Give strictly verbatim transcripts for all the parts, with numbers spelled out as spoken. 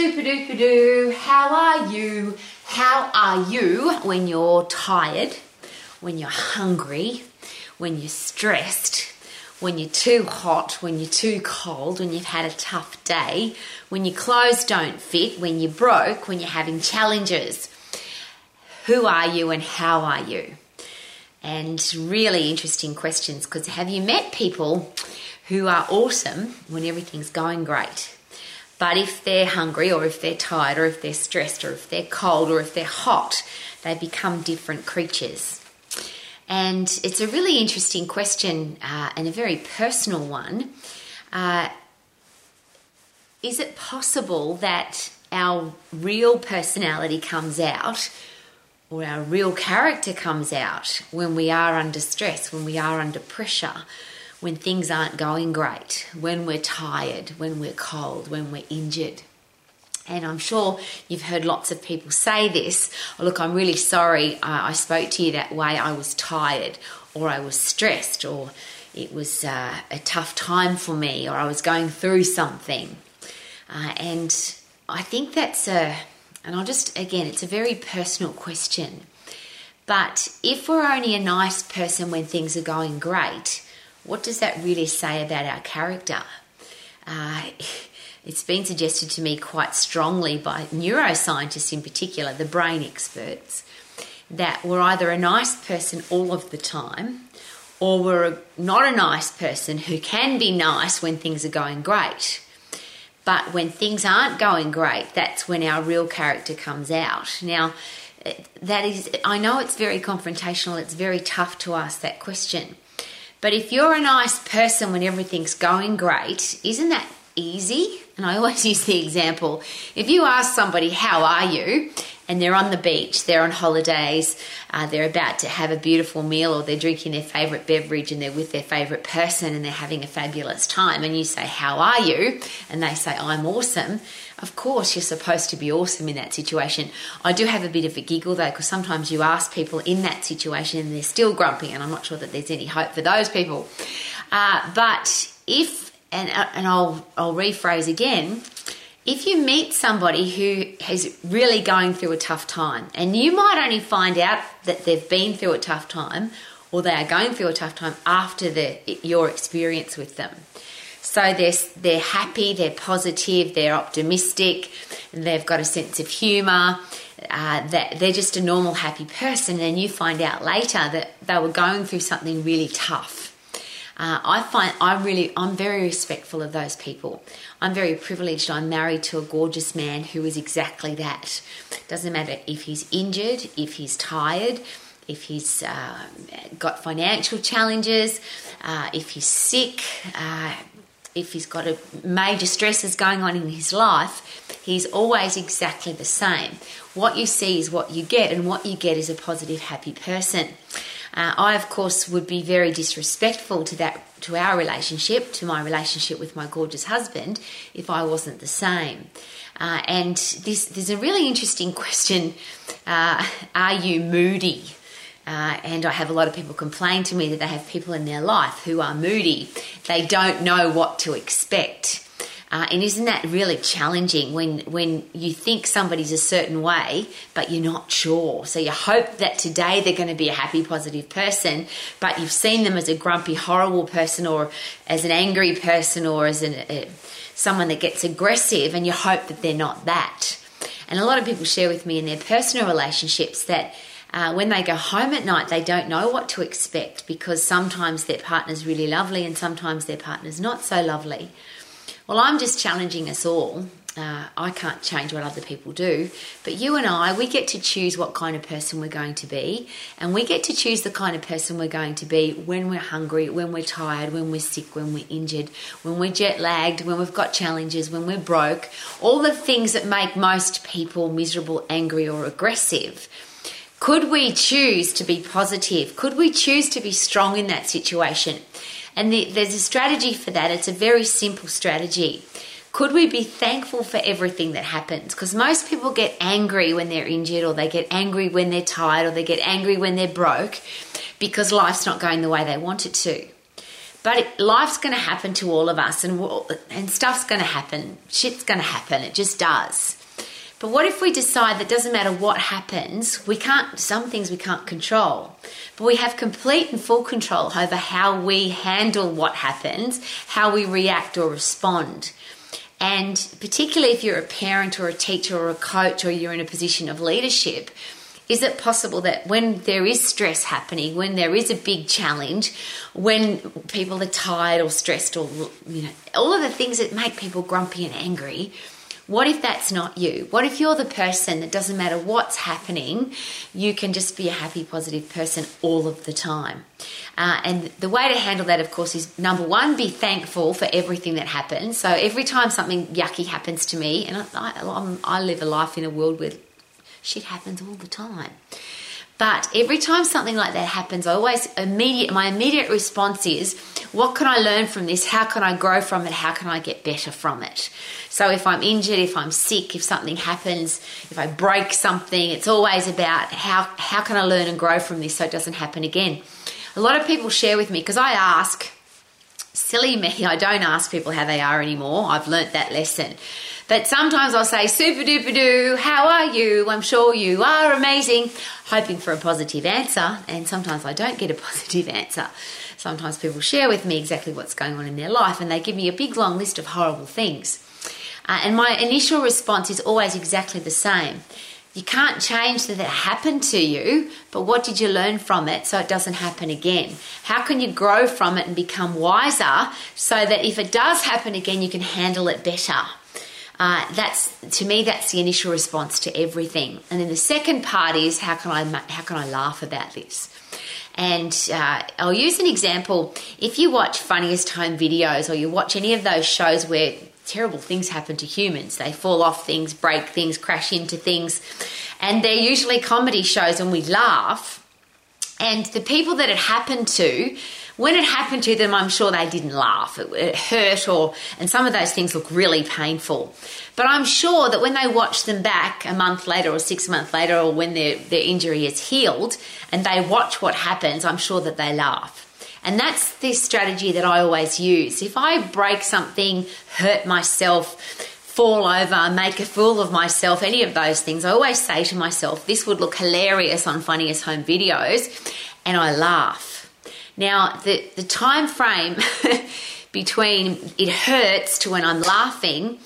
Super duper doo, how are you? How are you when you're tired, when you're hungry, when you're stressed, when you're too hot, when you're too cold, when you've had a tough day, when your clothes don't fit, when you're broke, when you're having challenges? Who are you and how are you? And really interesting questions, because have you met people who are awesome when everything's going great? But if they're hungry, or if they're tired, or if they're stressed, or if they're cold, or if they're hot, they become different creatures. And it's a really interesting question uh, and a very personal one. Uh, is it possible that our real personality comes out, or our real character comes out, when we are under stress, when we are under pressure, when things aren't going great, when we're tired, when we're cold, when we're injured? And I'm sure you've heard lots of people say this: oh, look, I'm really sorry uh, I spoke to you that way. I was tired, or I was stressed, or it was uh, a tough time for me, or I was going through something. Uh, and I think that's a, and I'll just, again, it's a very personal question. But if we're only a nice person when things are going great, what does that really say about our character? Uh, it's been suggested to me quite strongly by neuroscientists in particular, the brain experts, that we're either a nice person all of the time, or we're not a nice person who can be nice when things are going great. But when things aren't going great, that's when our real character comes out. Now, that is, I know it's very confrontational, it's very tough to ask that question. But if you're a nice person when everything's going great, isn't that easy? And I always use the example, if you ask somebody, how are you? And they're on the beach, they're on holidays, uh, they're about to have a beautiful meal, or they're drinking their favourite beverage and they're with their favourite person and they're having a fabulous time, and you say, how are you? And they say, I'm awesome. Of course, you're supposed to be awesome in that situation. I do have a bit of a giggle though, because sometimes you ask people in that situation and they're still grumpy, and I'm not sure that there's any hope for those people. Uh, but if, and, and I'll, I'll rephrase again, if you meet somebody who is really going through a tough time, and you might only find out that they've been through a tough time, or they are going through a tough time, after the, your experience with them. So they're, they're happy, they're positive, they're optimistic, they've got a sense of humour, uh, that they're just a normal happy person, and you find out later that they were going through something really tough. Uh, I find I really I'm very respectful of those people. I'm very privileged. I'm married to a gorgeous man who is exactly that. Doesn't matter if he's injured, if he's tired, if he's uh, got financial challenges, uh, if he's sick, uh, if he's got a major stresses going on in his life. He's always exactly the same. What you see is what you get, and what you get is a positive, happy person. Uh, I, of course, would be very disrespectful to that, to our relationship, to my relationship with my gorgeous husband, if I wasn't the same. Uh, and this, there's a really interesting question: uh, are you moody? Uh, and I have a lot of people complain to me that they have people in their life who are moody. They don't know what to expect. Uh, and isn't that really challenging when, when you think somebody's a certain way, but you're not sure? So you hope that today they're going to be a happy, positive person, but you've seen them as a grumpy, horrible person, or as an angry person, or as an, uh, someone that gets aggressive, and you hope that they're not that. And a lot of people share with me in their personal relationships that Uh, when they go home at night, they don't know what to expect, because sometimes their partner's really lovely and sometimes their partner's not so lovely. Well, I'm just challenging us all. Uh, I can't change what other people do, but you and I, we get to choose what kind of person we're going to be, and we get to choose the kind of person we're going to be when we're hungry, when we're tired, when we're sick, when we're injured, when we're jet lagged, when we've got challenges, when we're broke, all the things that make most people miserable, angry, or aggressive. Could we choose to be positive? Could we choose to be strong in that situation? And the, there's a strategy for that. It's a very simple strategy. Could we be thankful for everything that happens? Because most people get angry when they're injured, or they get angry when they're tired, or they get angry when they're broke, because life's not going the way they want it to. But it, life's going to happen to all of us, and we'll, and stuff's going to happen. Shit's going to happen. It just does. But what if we decide that doesn't matter what happens, we can't, some things we can't control, but we have complete and full control over how we handle what happens, how we react or respond. And particularly if you're a parent or a teacher or a coach, or you're in a position of leadership, is it possible that when there is stress happening, when there is a big challenge, when people are tired or stressed, or, you know, all of the things that make people grumpy and angry, what if that's not you? What if you're the person that doesn't matter what's happening, you can just be a happy, positive person all of the time? Uh, and the way to handle that, of course, is number one, be thankful for everything that happens. So every time something yucky happens to me, and I, I, I live a life in a world where shit happens all the time. But every time something like that happens, I always immediate, my immediate response is, what can I learn from this? How can I grow from it? How can I get better from it? So if I'm injured, if I'm sick, if something happens, if I break something, it's always about how, how can I learn and grow from this so it doesn't happen again? A lot of people share with me, because I ask, silly me, I don't ask people how they are anymore. I've learnt that lesson. But sometimes I'll say, super duper doo, how are you? I'm sure you are amazing, hoping for a positive answer. And sometimes I don't get a positive answer. Sometimes people share with me exactly what's going on in their life, and they give me a big long list of horrible things. Uh, and my initial response is always exactly the same. You can't change that it happened to you, but what did you learn from it so it doesn't happen again? How can you grow from it and become wiser so that if it does happen again, you can handle it better? Uh, that's, to me, that's the initial response to everything. And then the second part is, how can I how can I laugh about this? And uh, I'll use an example. If you watch Funniest Home Videos, or you watch any of those shows where terrible things happen to humans, they fall off things, break things, crash into things, and they're usually comedy shows, and we laugh. And the people that it happened to, when it happened to them, I'm sure they didn't laugh. It, it hurt, or, and some of those things look really painful. But I'm sure that when they watch them back a month later, or six months later, or when their, their injury is healed, and they watch what happens, I'm sure that they laugh. And that's this strategy that I always use. If I break something, hurt myself, fall over, make a fool of myself, any of those things, I always say to myself, this would look hilarious on Funniest Home Videos, and I laugh. Now, the, the time frame between it hurts to when I'm laughing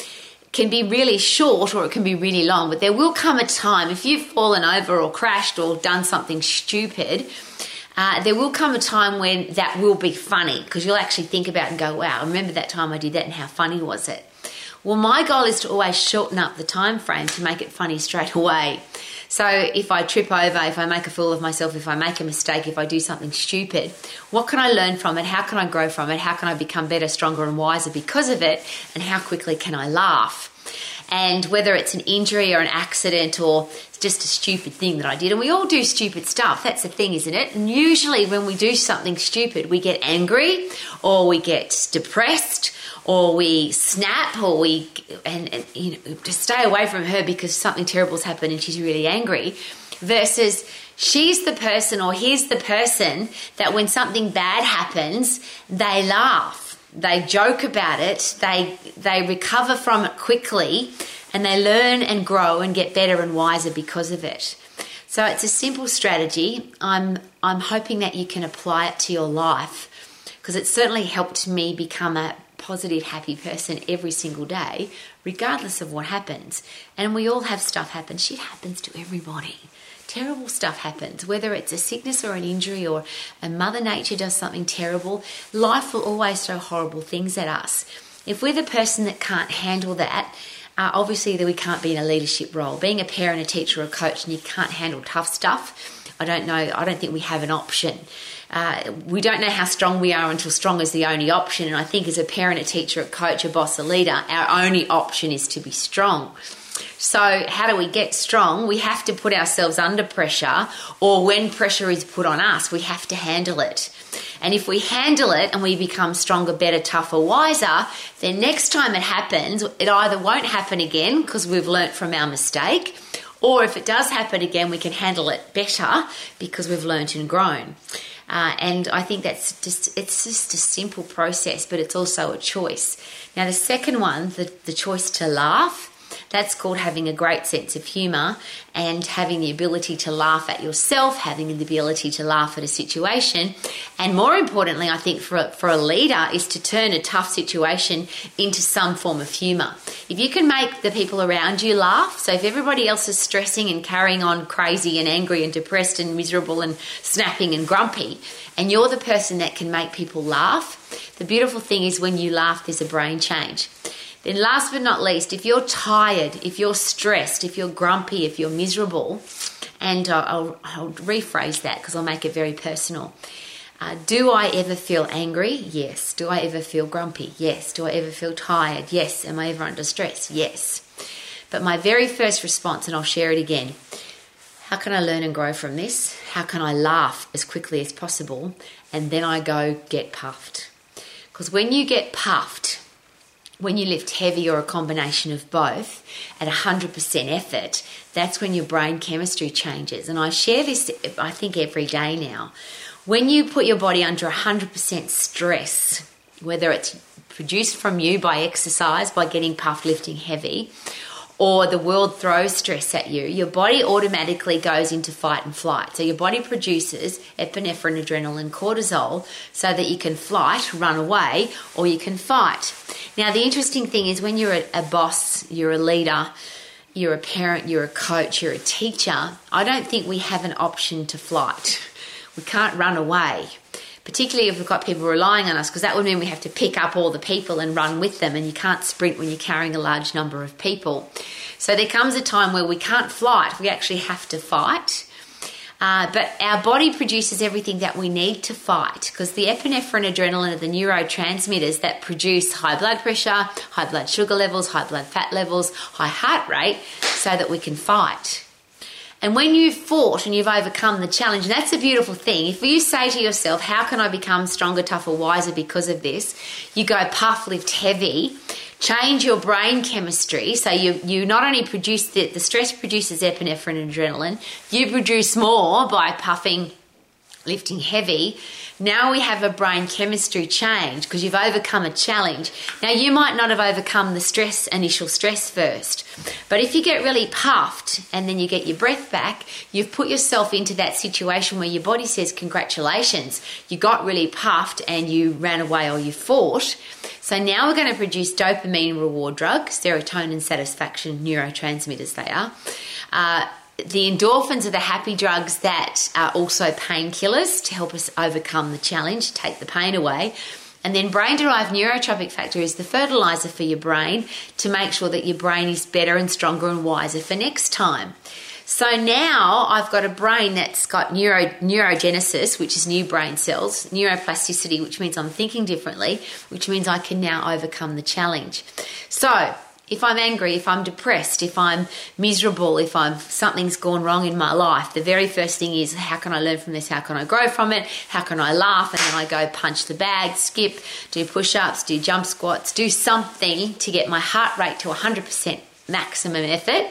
can be really short, or it can be really long, but there will come a time, if you've fallen over or crashed or done something stupid, Uh, there will come a time when that will be funny, because you'll actually think about it and go, wow, I remember that time I did that, and how funny was it? Well, my goal is to always shorten up the time frame to make it funny straight away. So if I trip over, if I make a fool of myself, if I make a mistake, if I do something stupid, what can I learn from it? How can I grow from it? How can I become better, stronger and wiser because of it? And how quickly can I laugh? And whether it's an injury or an accident, or just a stupid thing that I did, and we all do stupid stuff, that's the thing, isn't it? And usually when we do something stupid, we get angry, or we get depressed, or we snap, or we, and, and you know, just stay away from her because something terrible's happened and she's really angry, versus she's the person, or he's the person, that when something bad happens, they laugh. They joke about it, they they recover from it quickly, and they learn and grow and get better and wiser because of it. So it's a simple strategy. I'm I'm hoping that you can apply it to your life, because it certainly helped me become a positive, happy person every single day, regardless of what happens. And we all have stuff happen. Shit happens to everybody. Terrible stuff happens, whether it's a sickness or an injury, or a Mother Nature does something terrible. Life will always throw horrible things at us. If we're the person that can't handle that, uh, obviously that we can't be in a leadership role. Being a parent, a teacher, a coach, and you can't handle tough stuff, I don't know, I don't think we have an option. Uh, we don't know how strong we are until strong is the only option. And I think as a parent, a teacher, a coach, a boss, a leader, our only option is to be strong. So how do we get strong? We have to put ourselves under pressure, or when pressure is put on us, we have to handle it. And if we handle it and we become stronger, better, tougher, wiser, then next time it happens, it either won't happen again because we've learnt from our mistake, or if it does happen again, we can handle it better because we've learnt and grown. Uh, and I think that's just, it's just a simple process, but it's also a choice. Now, the second one, the, the choice to laugh, that's called having a great sense of humour and having the ability to laugh at yourself, having the ability to laugh at a situation. And more importantly, I think for a, for a leader is to turn a tough situation into some form of humour. If you can make the people around you laugh, so if everybody else is stressing and carrying on crazy and angry and depressed and miserable and snapping and grumpy, and you're the person that can make people laugh, the beautiful thing is when you laugh, there's a brain change. Then last but not least, if you're tired, if you're stressed, if you're grumpy, if you're miserable, and I'll, I'll rephrase that because I'll make it very personal. Uh, do I ever feel angry? Yes. Do I ever feel grumpy? Yes. Do I ever feel tired? Yes. Am I ever under stress? Yes. But my very first response, and I'll share it again, how can I learn and grow from this? How can I laugh as quickly as possible? And then I go get puffed. Because when you get puffed, when you lift heavy or a combination of both at one hundred percent effort, that's when your brain chemistry changes. And I share this, I think, every day now. When you put your body under one hundred percent stress, whether it's produced from you by exercise, by getting puffed, lifting heavy, or the world throws stress at you, your body automatically goes into fight and flight. So your body produces epinephrine, adrenaline, cortisol so that you can flight, run away, or you can fight. Now, the interesting thing is when you're a boss, you're a leader, you're a parent, you're a coach, you're a teacher, I don't think we have an option to flight. We can't run away, particularly if we've got people relying on us, because that would mean we have to pick up all the people and run with them, and you can't sprint when you're carrying a large number of people. So there comes a time where we can't fight, we actually have to fight. Uh, but our body produces everything that we need to fight, because the epinephrine, adrenaline are the neurotransmitters that produce high blood pressure, high blood sugar levels, high blood fat levels, high heart rate, so that we can fight. And when you've fought and you've overcome the challenge, and that's a beautiful thing, if you say to yourself, how can I become stronger, tougher, wiser because of this? You go puff, lift heavy, change your brain chemistry. So you, you not only produce, the, the stress produces epinephrine and adrenaline, you produce more by puffing, lifting heavy. Now we have a brain chemistry change because you've overcome a challenge. Now you might not have overcome the stress, initial stress first, but if you get really puffed and then you get your breath back, you've put yourself into that situation where your body says, congratulations, you got really puffed and you ran away or you fought. So now we're going to produce dopamine reward drugs, serotonin satisfaction neurotransmitters they are, uh, the endorphins are the happy drugs that are also painkillers to help us overcome the challenge, take the pain away. And then brain-derived neurotropic factor is the fertilizer for your brain to make sure that your brain is better and stronger and wiser for next time. So now I've got a brain that's got neuro, neurogenesis, which is new brain cells, neuroplasticity, which means I'm thinking differently, which means I can now overcome the challenge. So if I'm angry, if I'm depressed, if I'm miserable, if I'm something's gone wrong in my life, the very first thing is, how can I learn from this? How can I grow from it? How can I laugh? And then I go punch the bag, skip, do push-ups, do jump squats, do something to get my heart rate to one hundred percent maximum effort.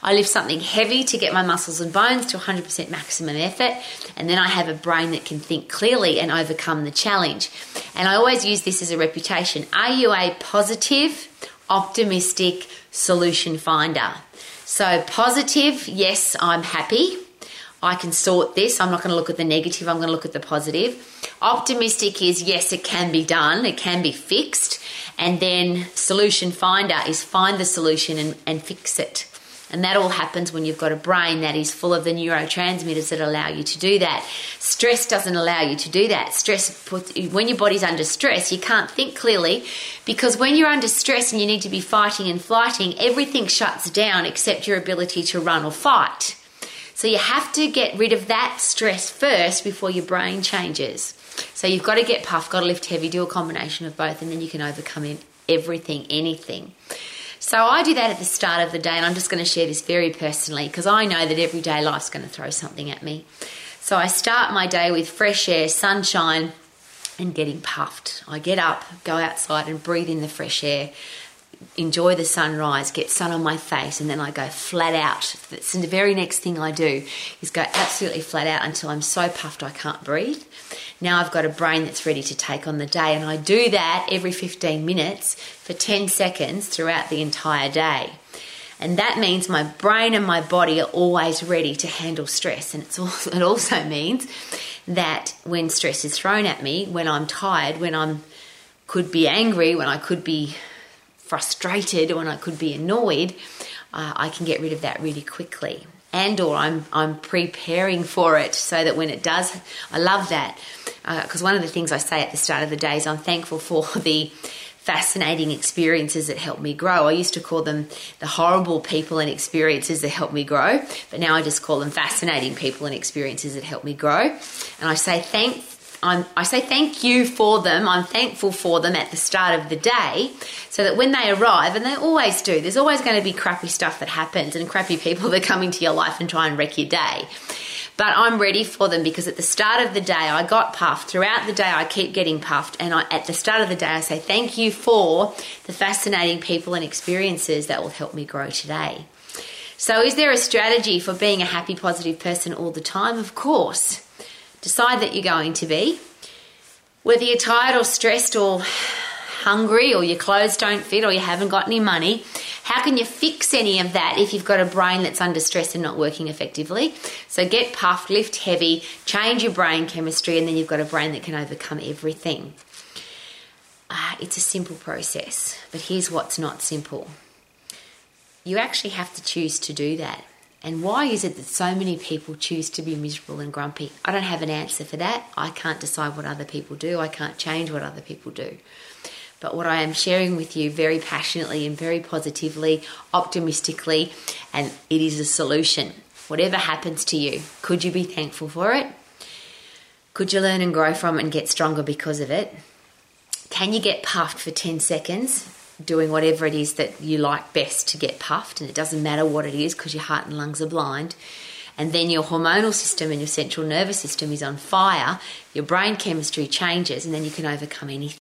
I lift something heavy to get my muscles and bones to one hundred percent maximum effort. And then I have a brain that can think clearly and overcome the challenge. And I always use this as a reputation. Are you a positive, optimistic solution finder? So positive, yes, I'm happy, I can sort this, I'm not going to look at the negative, I'm going to look at the positive. Optimistic is, yes, it can be done, it can be fixed. And then solution finder is find the solution and, and fix it. And that all happens when you've got a brain that is full of the neurotransmitters that allow you to do that. Stress doesn't allow you to do that. Stress puts, when your body's under stress, you can't think clearly, because when you're under stress and you need to be fighting and flighting, everything shuts down except your ability to run or fight. So you have to get rid of that stress first before your brain changes. So you've got to get puffed, got to lift heavy, do a combination of both, and then you can overcome everything, anything. So I do that at the start of the day, and I'm just going to share this very personally because I know that everyday life's going to throw something at me. So I start my day with fresh air, sunshine, and getting puffed. I get up, go outside and breathe in the fresh air. enjoy the sunrise, get sun on my face, and then I go flat out. That's the very next thing I do, is go absolutely flat out until I'm so puffed I can't breathe. Now I've got a brain that's ready to take on the day, and I do that every fifteen minutes for ten seconds throughout the entire day. And that means my brain and my body are always ready to handle stress. And it's also, it also means that when stress is thrown at me, when I'm tired, when I could be angry, when I could be frustrated, when I could be annoyed, uh, I can get rid of that really quickly. And or I'm, I'm preparing for it so that when it does, I love that. Because uh, one of the things I say at the start of the day is I'm thankful for the fascinating experiences that helped me grow. I used to call them the horrible people and experiences that helped me grow, but now I just call them fascinating people and experiences that helped me grow. And I say thank, I'm, I say thank you for them. I'm thankful for them at the start of the day, so that when they arrive, and they always do, there's always going to be crappy stuff that happens and crappy people that come into your life and try and wreck your day. But I'm ready for them, because at the start of the day, I got puffed. Throughout the day, I keep getting puffed. And I, at the start of the day, I say, thank you for the fascinating people and experiences that will help me grow today. So is there a strategy for being a happy, positive person all the time? Of course. Decide that you're going to be. Whether you're tired or stressed or hungry or your clothes don't fit or you haven't got any money, how can you fix any of that if you've got a brain that's under stress and not working effectively? So get puffed, lift heavy, change your brain chemistry, and then you've got a brain that can overcome everything. Uh, it's a simple process, but here's what's not simple. You actually have to choose to do that. And why is it that so many people choose to be miserable and grumpy? I don't have an answer for that. I can't decide what other people do. I can't change what other people do. But what I am sharing with you very passionately and very positively, optimistically, and it is a solution. Whatever happens to you, could you be thankful for it? Could you learn and grow from it and get stronger because of it? Can you get puffed for ten seconds doing whatever it is that you like best to get puffed? And it doesn't matter what it is, because your heart and lungs are blind. And then your hormonal system and your central nervous system is on fire. Your brain chemistry changes, and then you can overcome anything.